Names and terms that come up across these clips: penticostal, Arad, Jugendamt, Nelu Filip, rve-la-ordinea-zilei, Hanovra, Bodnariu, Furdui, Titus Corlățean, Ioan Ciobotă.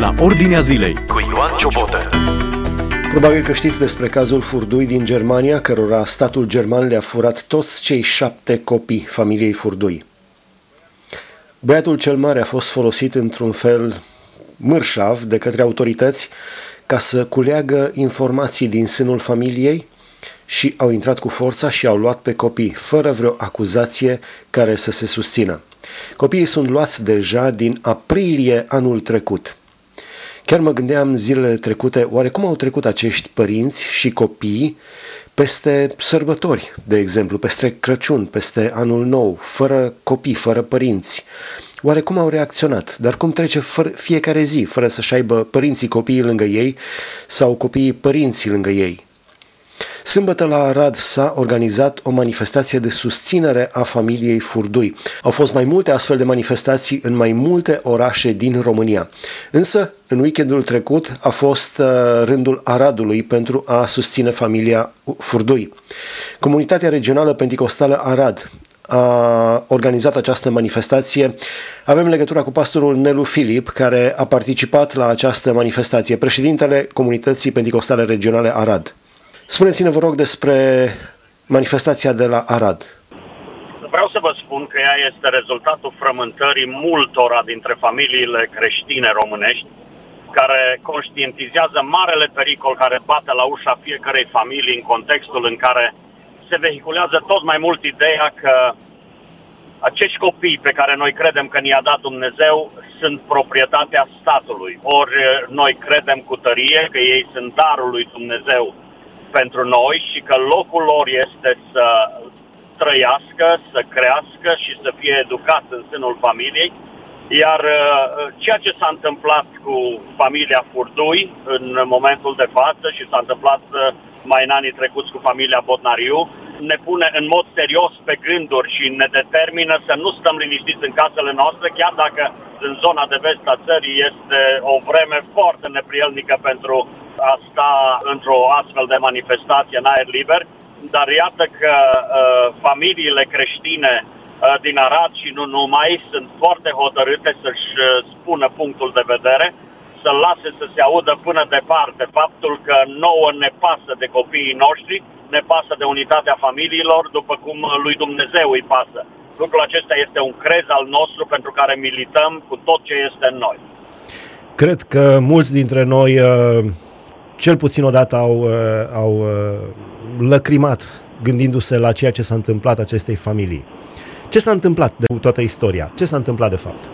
la Ordinea Zilei cu Ioan Ciobotă. Probabil că știți despre cazul Furdui din Germania, cărora statul german le-a furat toți cei 7 copii familiei Furdui. Băiatul cel mare a fost folosit într-un fel mârșav de către autorități ca să culeagă informații din sânul familiei și au intrat cu forța și au luat pe copii, fără vreo acuzație care să se susțină. Copiii sunt luați deja din aprilie anul trecut. Chiar mă gândeam zilele trecute, oare cum au trecut acești părinți și copii peste sărbători, de exemplu, peste Crăciun, peste Anul Nou, fără copii, fără părinți? Oare cum au reacționat? Dar cum trece fiecare zi, fără să-și aibă părinții copiii lângă ei sau copiii părinții lângă ei? Sâmbătă la Arad s-a organizat o manifestație de susținere a familiei Furdui. Au fost mai multe astfel de manifestații în mai multe orașe din România. Însă, în weekendul trecut a fost rândul Aradului pentru a susține familia Furdui. Comunitatea regională penticostală Arad a organizat această manifestație. Avem legătura cu pastorul Nelu Filip, care a participat la această manifestație, președintele Comunității Penticostale Regionale Arad. Spuneți-ne, vă rog, despre manifestația de la Arad. Vreau să vă spun că ea este rezultatul frământării multora dintre familiile creștine românești, care conștientizează marele pericol care bate la ușa fiecarei familii în contextul în care se vehiculează tot mai mult ideea că acești copii pe care noi credem că ne-a dat Dumnezeu sunt proprietatea statului. Ori noi credem cu tărie că ei sunt darul lui Dumnezeu pentru noi și că locul lor este să trăiască, să crească și să fie educați în sânul familiei. Iar ceea ce s-a întâmplat cu familia Furdui în momentul de față și s-a întâmplat mai în anii trecuți cu familia Bodnariu ne pune în mod serios pe gânduri și ne determină să nu stăm liniștiți în casele noastre, chiar dacă în zona de vest a țării este o vreme foarte neprielnică pentru a sta într-o astfel de manifestație în aer liber, dar iată că familiile creștine din Arad și nu numai sunt foarte hotărâte să-și spună punctul de vedere, să lase să se audă până departe faptul că nouă ne pasă de copiii noștri, ne pasă de unitatea familiilor, după cum lui Dumnezeu îi pasă. Lucrul acesta este un crez al nostru pentru care milităm cu tot ce este în noi. Cred că mulți dintre noi, cel puțin odată, au lăcrimat gândindu-se la ceea ce s-a întâmplat acestei familii. Ce s-a întâmplat de toată istoria? Ce s-a întâmplat de fapt?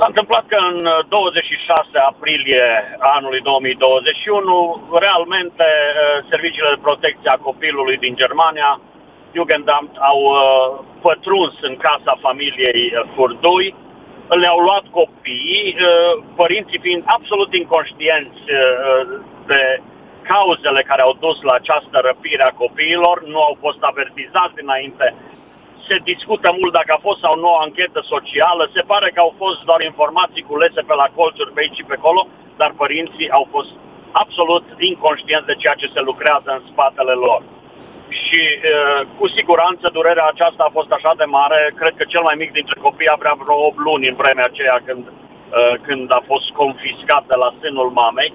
S-a întâmplat că în 26 aprilie anului 2021, realmente, serviciile de protecție a copilului din Germania, Jugendamt, au pătruns în casa familiei Furdui, le-au luat copiii, părinții fiind absolut inconștienți de cauzele care au dus la această răpire a copiilor, nu au fost avertizați înainte. Se discută mult dacă a fost sau nu o anchetă socială, se pare că au fost doar informații culese pe la colțuri, pe aici și pe acolo, dar părinții au fost absolut inconștienți de ceea ce se lucrează în spatele lor. Și cu siguranță durerea aceasta a fost așa de mare, cred că cel mai mic dintre copii avea vreo 8 luni în vremea aceea când a fost confiscat de la sânul mamei.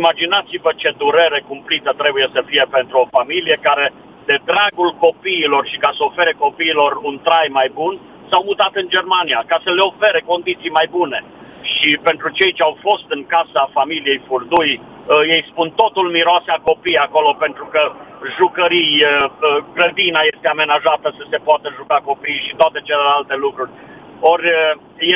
Imaginați-vă ce durere cumplită trebuie să fie pentru o familie care, de dragul copiilor și ca să ofere copiilor un trai mai bun, s-au mutat în Germania ca să le ofere condiții mai bune. Și pentru cei ce au fost în casa familiei Furdui, ei spun totul miroase a copii acolo, pentru că jucării, grădina este amenajată să se poată juca copiii și toate celelalte lucruri. Ori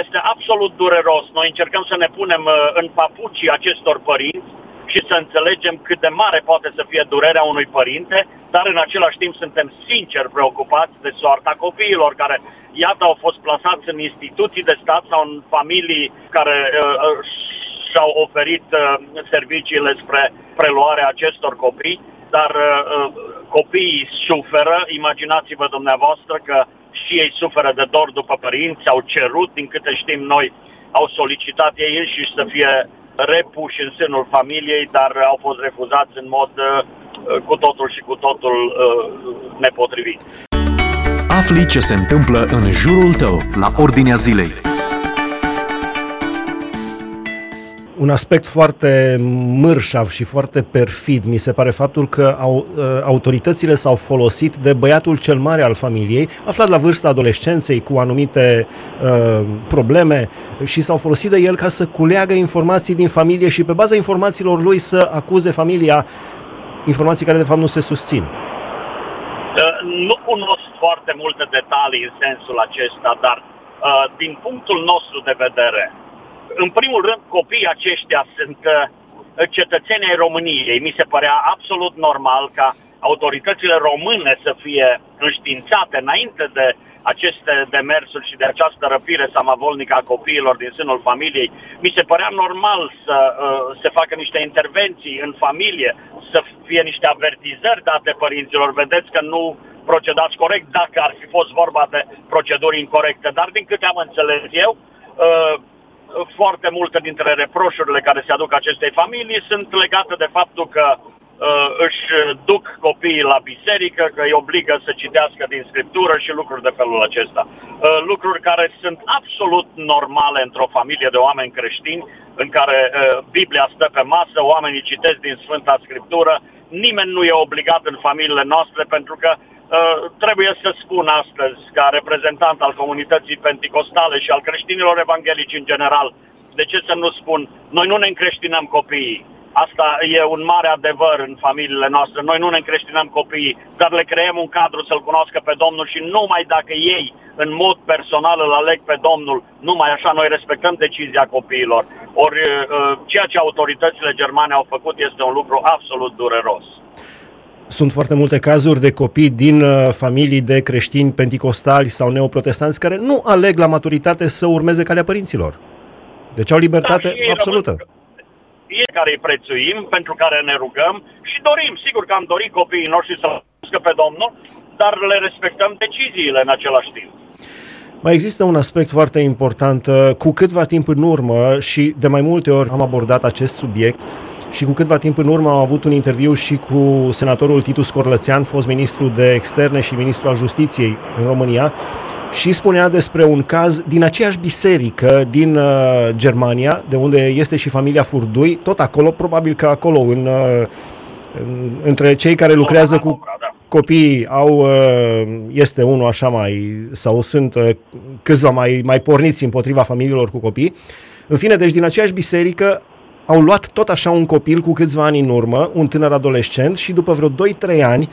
este absolut dureros. Noi încercăm să ne punem în papucii acestor părinți și să înțelegem cât de mare poate să fie durerea unui părinte, dar în același timp suntem sincer preocupați de soarta copiilor care, iată, au fost plasați în instituții de stat sau în familii care și-au oferit serviciile spre preluarea acestor copii, dar copiii suferă. Imaginați-vă dumneavoastră că și ei suferă de dor după părinți, au cerut, din câte știm noi, au solicitat ei înșiși să fie repuși în sânul familiei, dar au fost refuzați în mod cu totul și cu totul nepotrivit. Afli ce se întâmplă în jurul tău la Ordinea Zilei. Un aspect foarte mârșav și foarte perfid mi se pare faptul că autoritățile s-au folosit de băiatul cel mare al familiei, aflat la vârsta adolescenței cu anumite probleme, și s-au folosit de el ca să culeagă informații din familie și pe baza informațiilor lui să acuze familia, informații care de fapt nu se susțin. Nu cunosc foarte multe detalii în sensul acesta, dar din punctul nostru de vedere, în primul rând, copiii aceștia sunt cetățenii ai României. Mi se părea absolut normal ca autoritățile române să fie înștiințate înainte de aceste demersuri și de această răpire samavolnică a copiilor din sânul familiei. Mi se părea normal să se facă niște intervenții în familie, să fie niște avertizări date părinților. Vedeți că nu procedați corect, dacă ar fi fost vorba de proceduri incorrecte. Dar din câte am înțeles eu, foarte multe dintre reproșurile care se aduc acestei familii sunt legate de faptul că își duc copiii la biserică, că îi obligă să citească din scriptură și lucruri de felul acesta. Lucruri care sunt absolut normale într-o familie de oameni creștini, în care Biblia stă pe masă, oamenii citesc din Sfânta Scriptură, nimeni nu e obligat în familiile noastre, pentru că trebuie să spun astăzi, ca reprezentant al comunității penticostale și al creștinilor evanghelici în general, de ce să nu spun, noi nu ne încreștinăm copiii. Asta e un mare adevăr în familiile noastre. Noi nu ne încreștinăm copiii, dar le creăm un cadru să-L cunoască pe Domnul și numai dacă ei, în mod personal, îl aleg pe Domnul, numai așa noi respectăm decizia copiilor. Ori ceea ce autoritățile germane au făcut este un lucru absolut dureros. Sunt foarte multe cazuri de copii din familii de creștini penticostali sau neoprotestanți care nu aleg la maturitate să urmeze calea părinților. Deci au libertate absolută. E care îi prețuim, pentru care ne rugăm și dorim, sigur că am dorit copiii noștri să-L cunoască pe Domnul, dar le respectăm deciziile în același timp. Mai există un aspect foarte important. Cu câtva timp în urmă, și de mai multe ori am abordat acest subiect, și cu câtva timp în urmă am avut un interviu și cu senatorul Titus Corlățean, fost ministru de externe și ministru al justiției în România, și spunea despre un caz din aceeași biserică din Germania, de unde este și familia Furdui, tot acolo, probabil că acolo, între cei care lucrează cu copiii este unul așa mai, sau sunt câțiva mai porniți împotriva familiilor cu copii. În fine, deci din aceeași biserică au luat tot așa un copil cu câțiva ani în urmă, un tânăr adolescent, și după vreo 2-3 ani,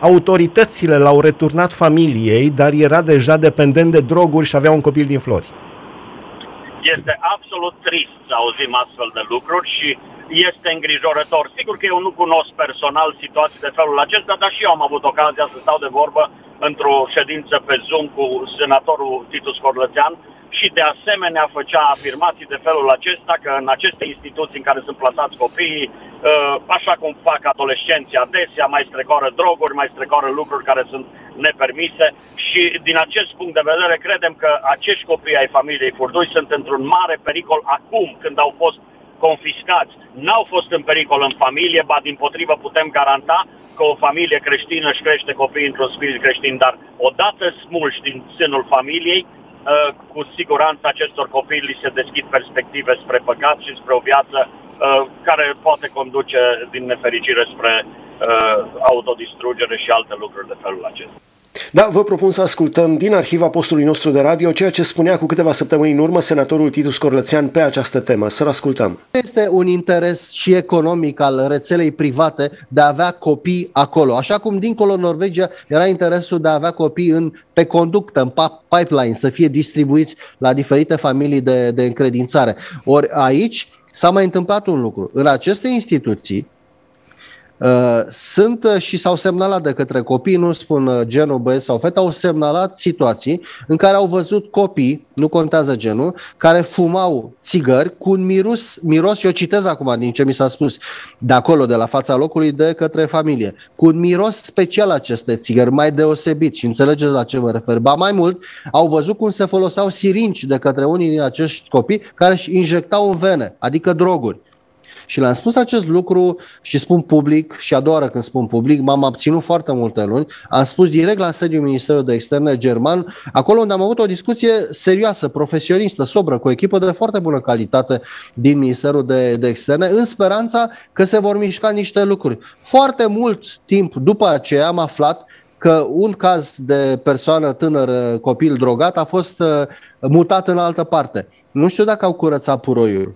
autoritățile l-au returnat familiei, dar era deja dependent de droguri și avea un copil din flori. Este absolut trist să auzim astfel de lucruri și este îngrijorător. Sigur că eu nu cunosc personal situații de felul acesta, dar și eu am avut ocazia să stau de vorbă într-o ședință pe Zoom cu senatorul Titus Corlățean și de asemenea făcea afirmații de felul acesta, că în aceste instituții în care sunt plasați copiii, așa cum fac adolescenții adesea, mai strecoară droguri, mai strecoară lucruri care sunt nepermise, și din acest punct de vedere credem că acești copii ai familiei Furdui sunt într-un mare pericol acum, când au fost confiscați. N-au fost în pericol în familie, ba dimpotrivă putem garanta că o familie creștină își crește copiii într-un spirit creștin, dar odată smulși din sânul familiei, cu siguranță acestor copii li se deschid perspective spre păcat și spre o viață care poate conduce, din nefericire, spre autodistrugere și alte lucruri de felul acesta. Da, vă propun să ascultăm din arhiva postului nostru de radio ceea ce spunea cu câteva săptămâni în urmă senatorul Titus Corlățean pe această temă. Să-l ascultăm. Este un interes și economic al rețelei private de a avea copii acolo. Așa cum dincolo în Norvegia era interesul de a avea copii pe conductă, în pipeline, să fie distribuiți la diferite familii de încredințare. Ori aici s-a mai întâmplat un lucru. În aceste instituții, sunt și s-au semnalat de către copii, nu spun genul băieți sau fete, au semnalat situații în care au văzut copii, nu contează genul, care fumau țigări cu un miros, eu citez acum din ce mi s-a spus de acolo, de la fața locului, de către familie, cu un miros special aceste țigări, mai deosebit, și înțelegeți la ce mă refer. Ba mai mult, au văzut cum se foloseau sirinci de către unii din acești copii care își injectau în vene, adică droguri. Și le-am spus acest lucru și spun public, și a doua oară când spun public, m-am abținut foarte multe luni, am spus direct la sediul Ministerului de Externe german, acolo unde am avut o discuție serioasă, profesionistă, sobră, cu o echipă de foarte bună calitate din Ministerul de Externe, în speranța că se vor mișca niște lucruri. Foarte mult timp după aceea am aflat că un caz de persoană tânără, copil drogat, a fost mutat în altă parte. Nu știu dacă au curățat puroiul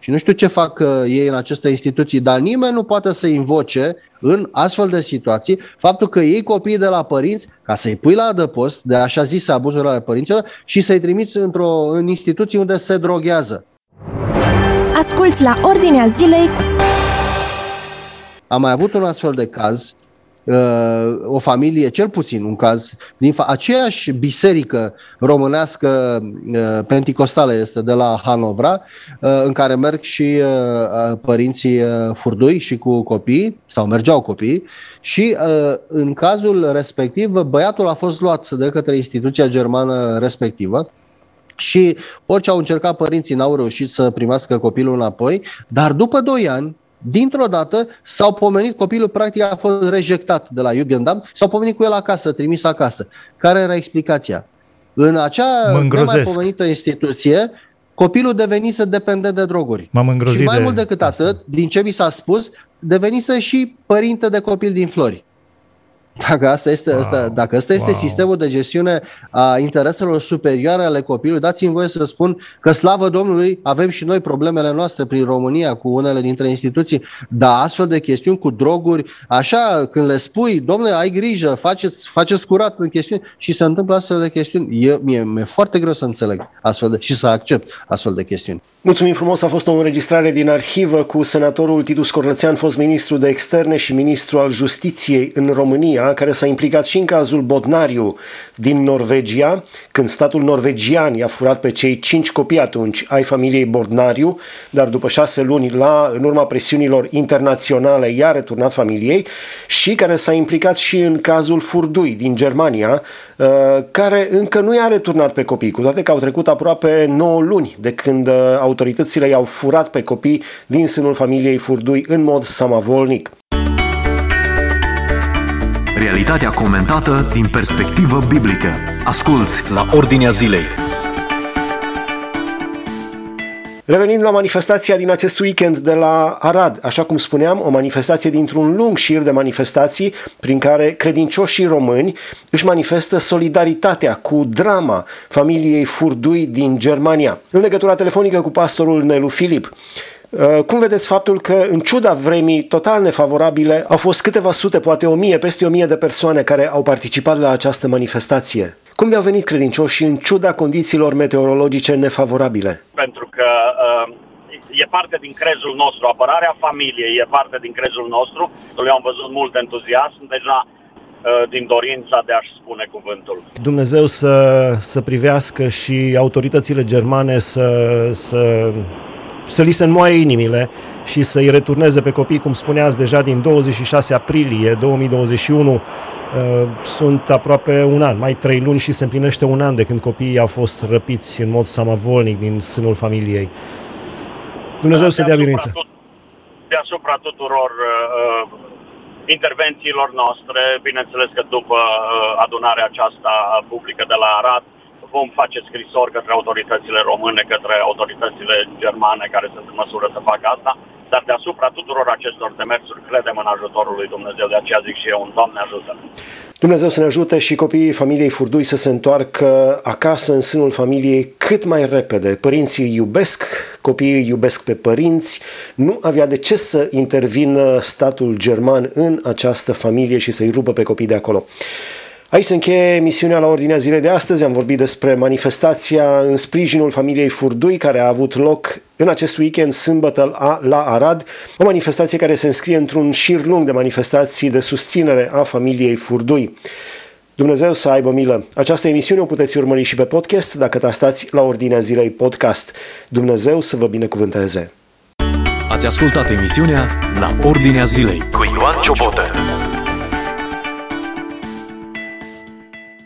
și nu știu ce fac ei în aceste instituții, dar nimeni nu poate să invoce în astfel de situații faptul că iei copiii de la părinți ca să-i pui la adăpost de așa zise abuzuri ale părinților și să-i trimiți în instituții unde se droghează. Asculți la Ordinea Zilei. Am mai avut un astfel de caz, o familie, cel puțin un caz, din aceeași biserică românească penticostală este de la Hanovra, în care merg și părinții Furdui și cu copiii, sau mergeau copiii, și în cazul respectiv băiatul a fost luat de către instituția germană respectivă. Și orice au încercat părinții n-au reușit să primească copilul înapoi, dar după 2 ani, dintr-o dată, s-au pomenit, copilul practic a fost rejectat de la Jugendamt, s-au pomenit cu el acasă, trimis acasă. Care era explicația? În acea mai pomenită instituție, copilul devenise dependent de droguri. Și mai mult decât atât, din ce mi s-a spus, devenise și părinte de copil din flori. Dacă asta este, este sistemul de gestiune a intereselor superioare ale copilului, dați-mi voie să spun că, slavă Domnului, avem și noi problemele noastre prin România cu unele dintre instituții, dar astfel de chestiuni cu droguri, așa când le spui, domnule, ai grijă, faceți curat în chestiuni și se întâmplă astfel de chestiuni, mi-e foarte greu să înțeleg și să accept astfel de chestiuni. Mulțumim frumos, a fost o înregistrare din arhivă cu senatorul Titus Corlățean, fost ministru de externe și ministru al justiției în România, care s-a implicat și în cazul Bodnariu din Norvegia, când statul norvegian i-a furat pe cei 5 copii atunci ai familiei Bodnariu, dar după 6 luni, în urma presiunilor internaționale, i-a returnat familiei, și care s-a implicat și în cazul Furdui din Germania, care încă nu i-a returnat pe copii, cu toate că au trecut aproape 9 luni de când autoritățile i-au furat pe copii din sânul familiei Furdui în mod samavolnic. Realitatea comentată din perspectivă biblică. Asculți la Ordinea Zilei. Revenind la manifestația din acest weekend de la Arad, așa cum spuneam, o manifestație dintr-un lung șir de manifestații prin care credincioșii români își manifestă solidaritatea cu drama familiei Furdui din Germania. În legătura telefonică cu pastorul Nelu Filip, cum vedeți faptul că, în ciuda vremii total nefavorabile, au fost câteva sute, poate 1.000, peste 1.000 de persoane care au participat la această manifestație? Cum le-au venit credincioșii în ciuda condițiilor meteorologice nefavorabile? Pentru că e parte din crezul nostru, apărarea familiei e parte din crezul nostru. Le-am văzut mult entuziasm deja, din dorința de a-și spune cuvântul. Dumnezeu să privească și autoritățile germane să li se înmoaie inimile și să-i returneze pe copii, cum spuneați, deja din 26 aprilie 2021. Sunt aproape un an, mai 3 luni, și se împlinește un an de când copiii au fost răpiți în mod samavolnic din sânul familiei. Dumnezeu să dea biruință. Deasupra tuturor intervențiilor noastre, bineînțeles că după adunarea aceasta publică de la Arad, vom face scrisori către autoritățile române, către autoritățile germane care sunt în măsură să facă asta, dar deasupra tuturor acestor demersuri credem în ajutorul lui Dumnezeu, de aceea zic și eu, un Doamne ajută! Dumnezeu să ne ajute și copiii familiei Furdui să se întoarcă acasă în sânul familiei cât mai repede. Părinții iubesc, copiii iubesc pe părinți, nu avea de ce să intervină statul german în această familie și să-i rupă pe copii de acolo. Aici se încheie emisiunea La Ordinea Zilei de astăzi. Am vorbit despre manifestația în sprijinul familiei Furdui care a avut loc în acest weekend, sâmbătă, la Arad, o manifestație care se înscrie într-un șir lung de manifestații de susținere a familiei Furdui. Dumnezeu să aibă milă! Această emisiune o puteți urmări și pe podcast dacă tastați La Ordinea Zilei podcast. Dumnezeu să vă binecuvânteze! Ați ascultat emisiunea La Ordinea Zilei cu Ioan Ciobotă.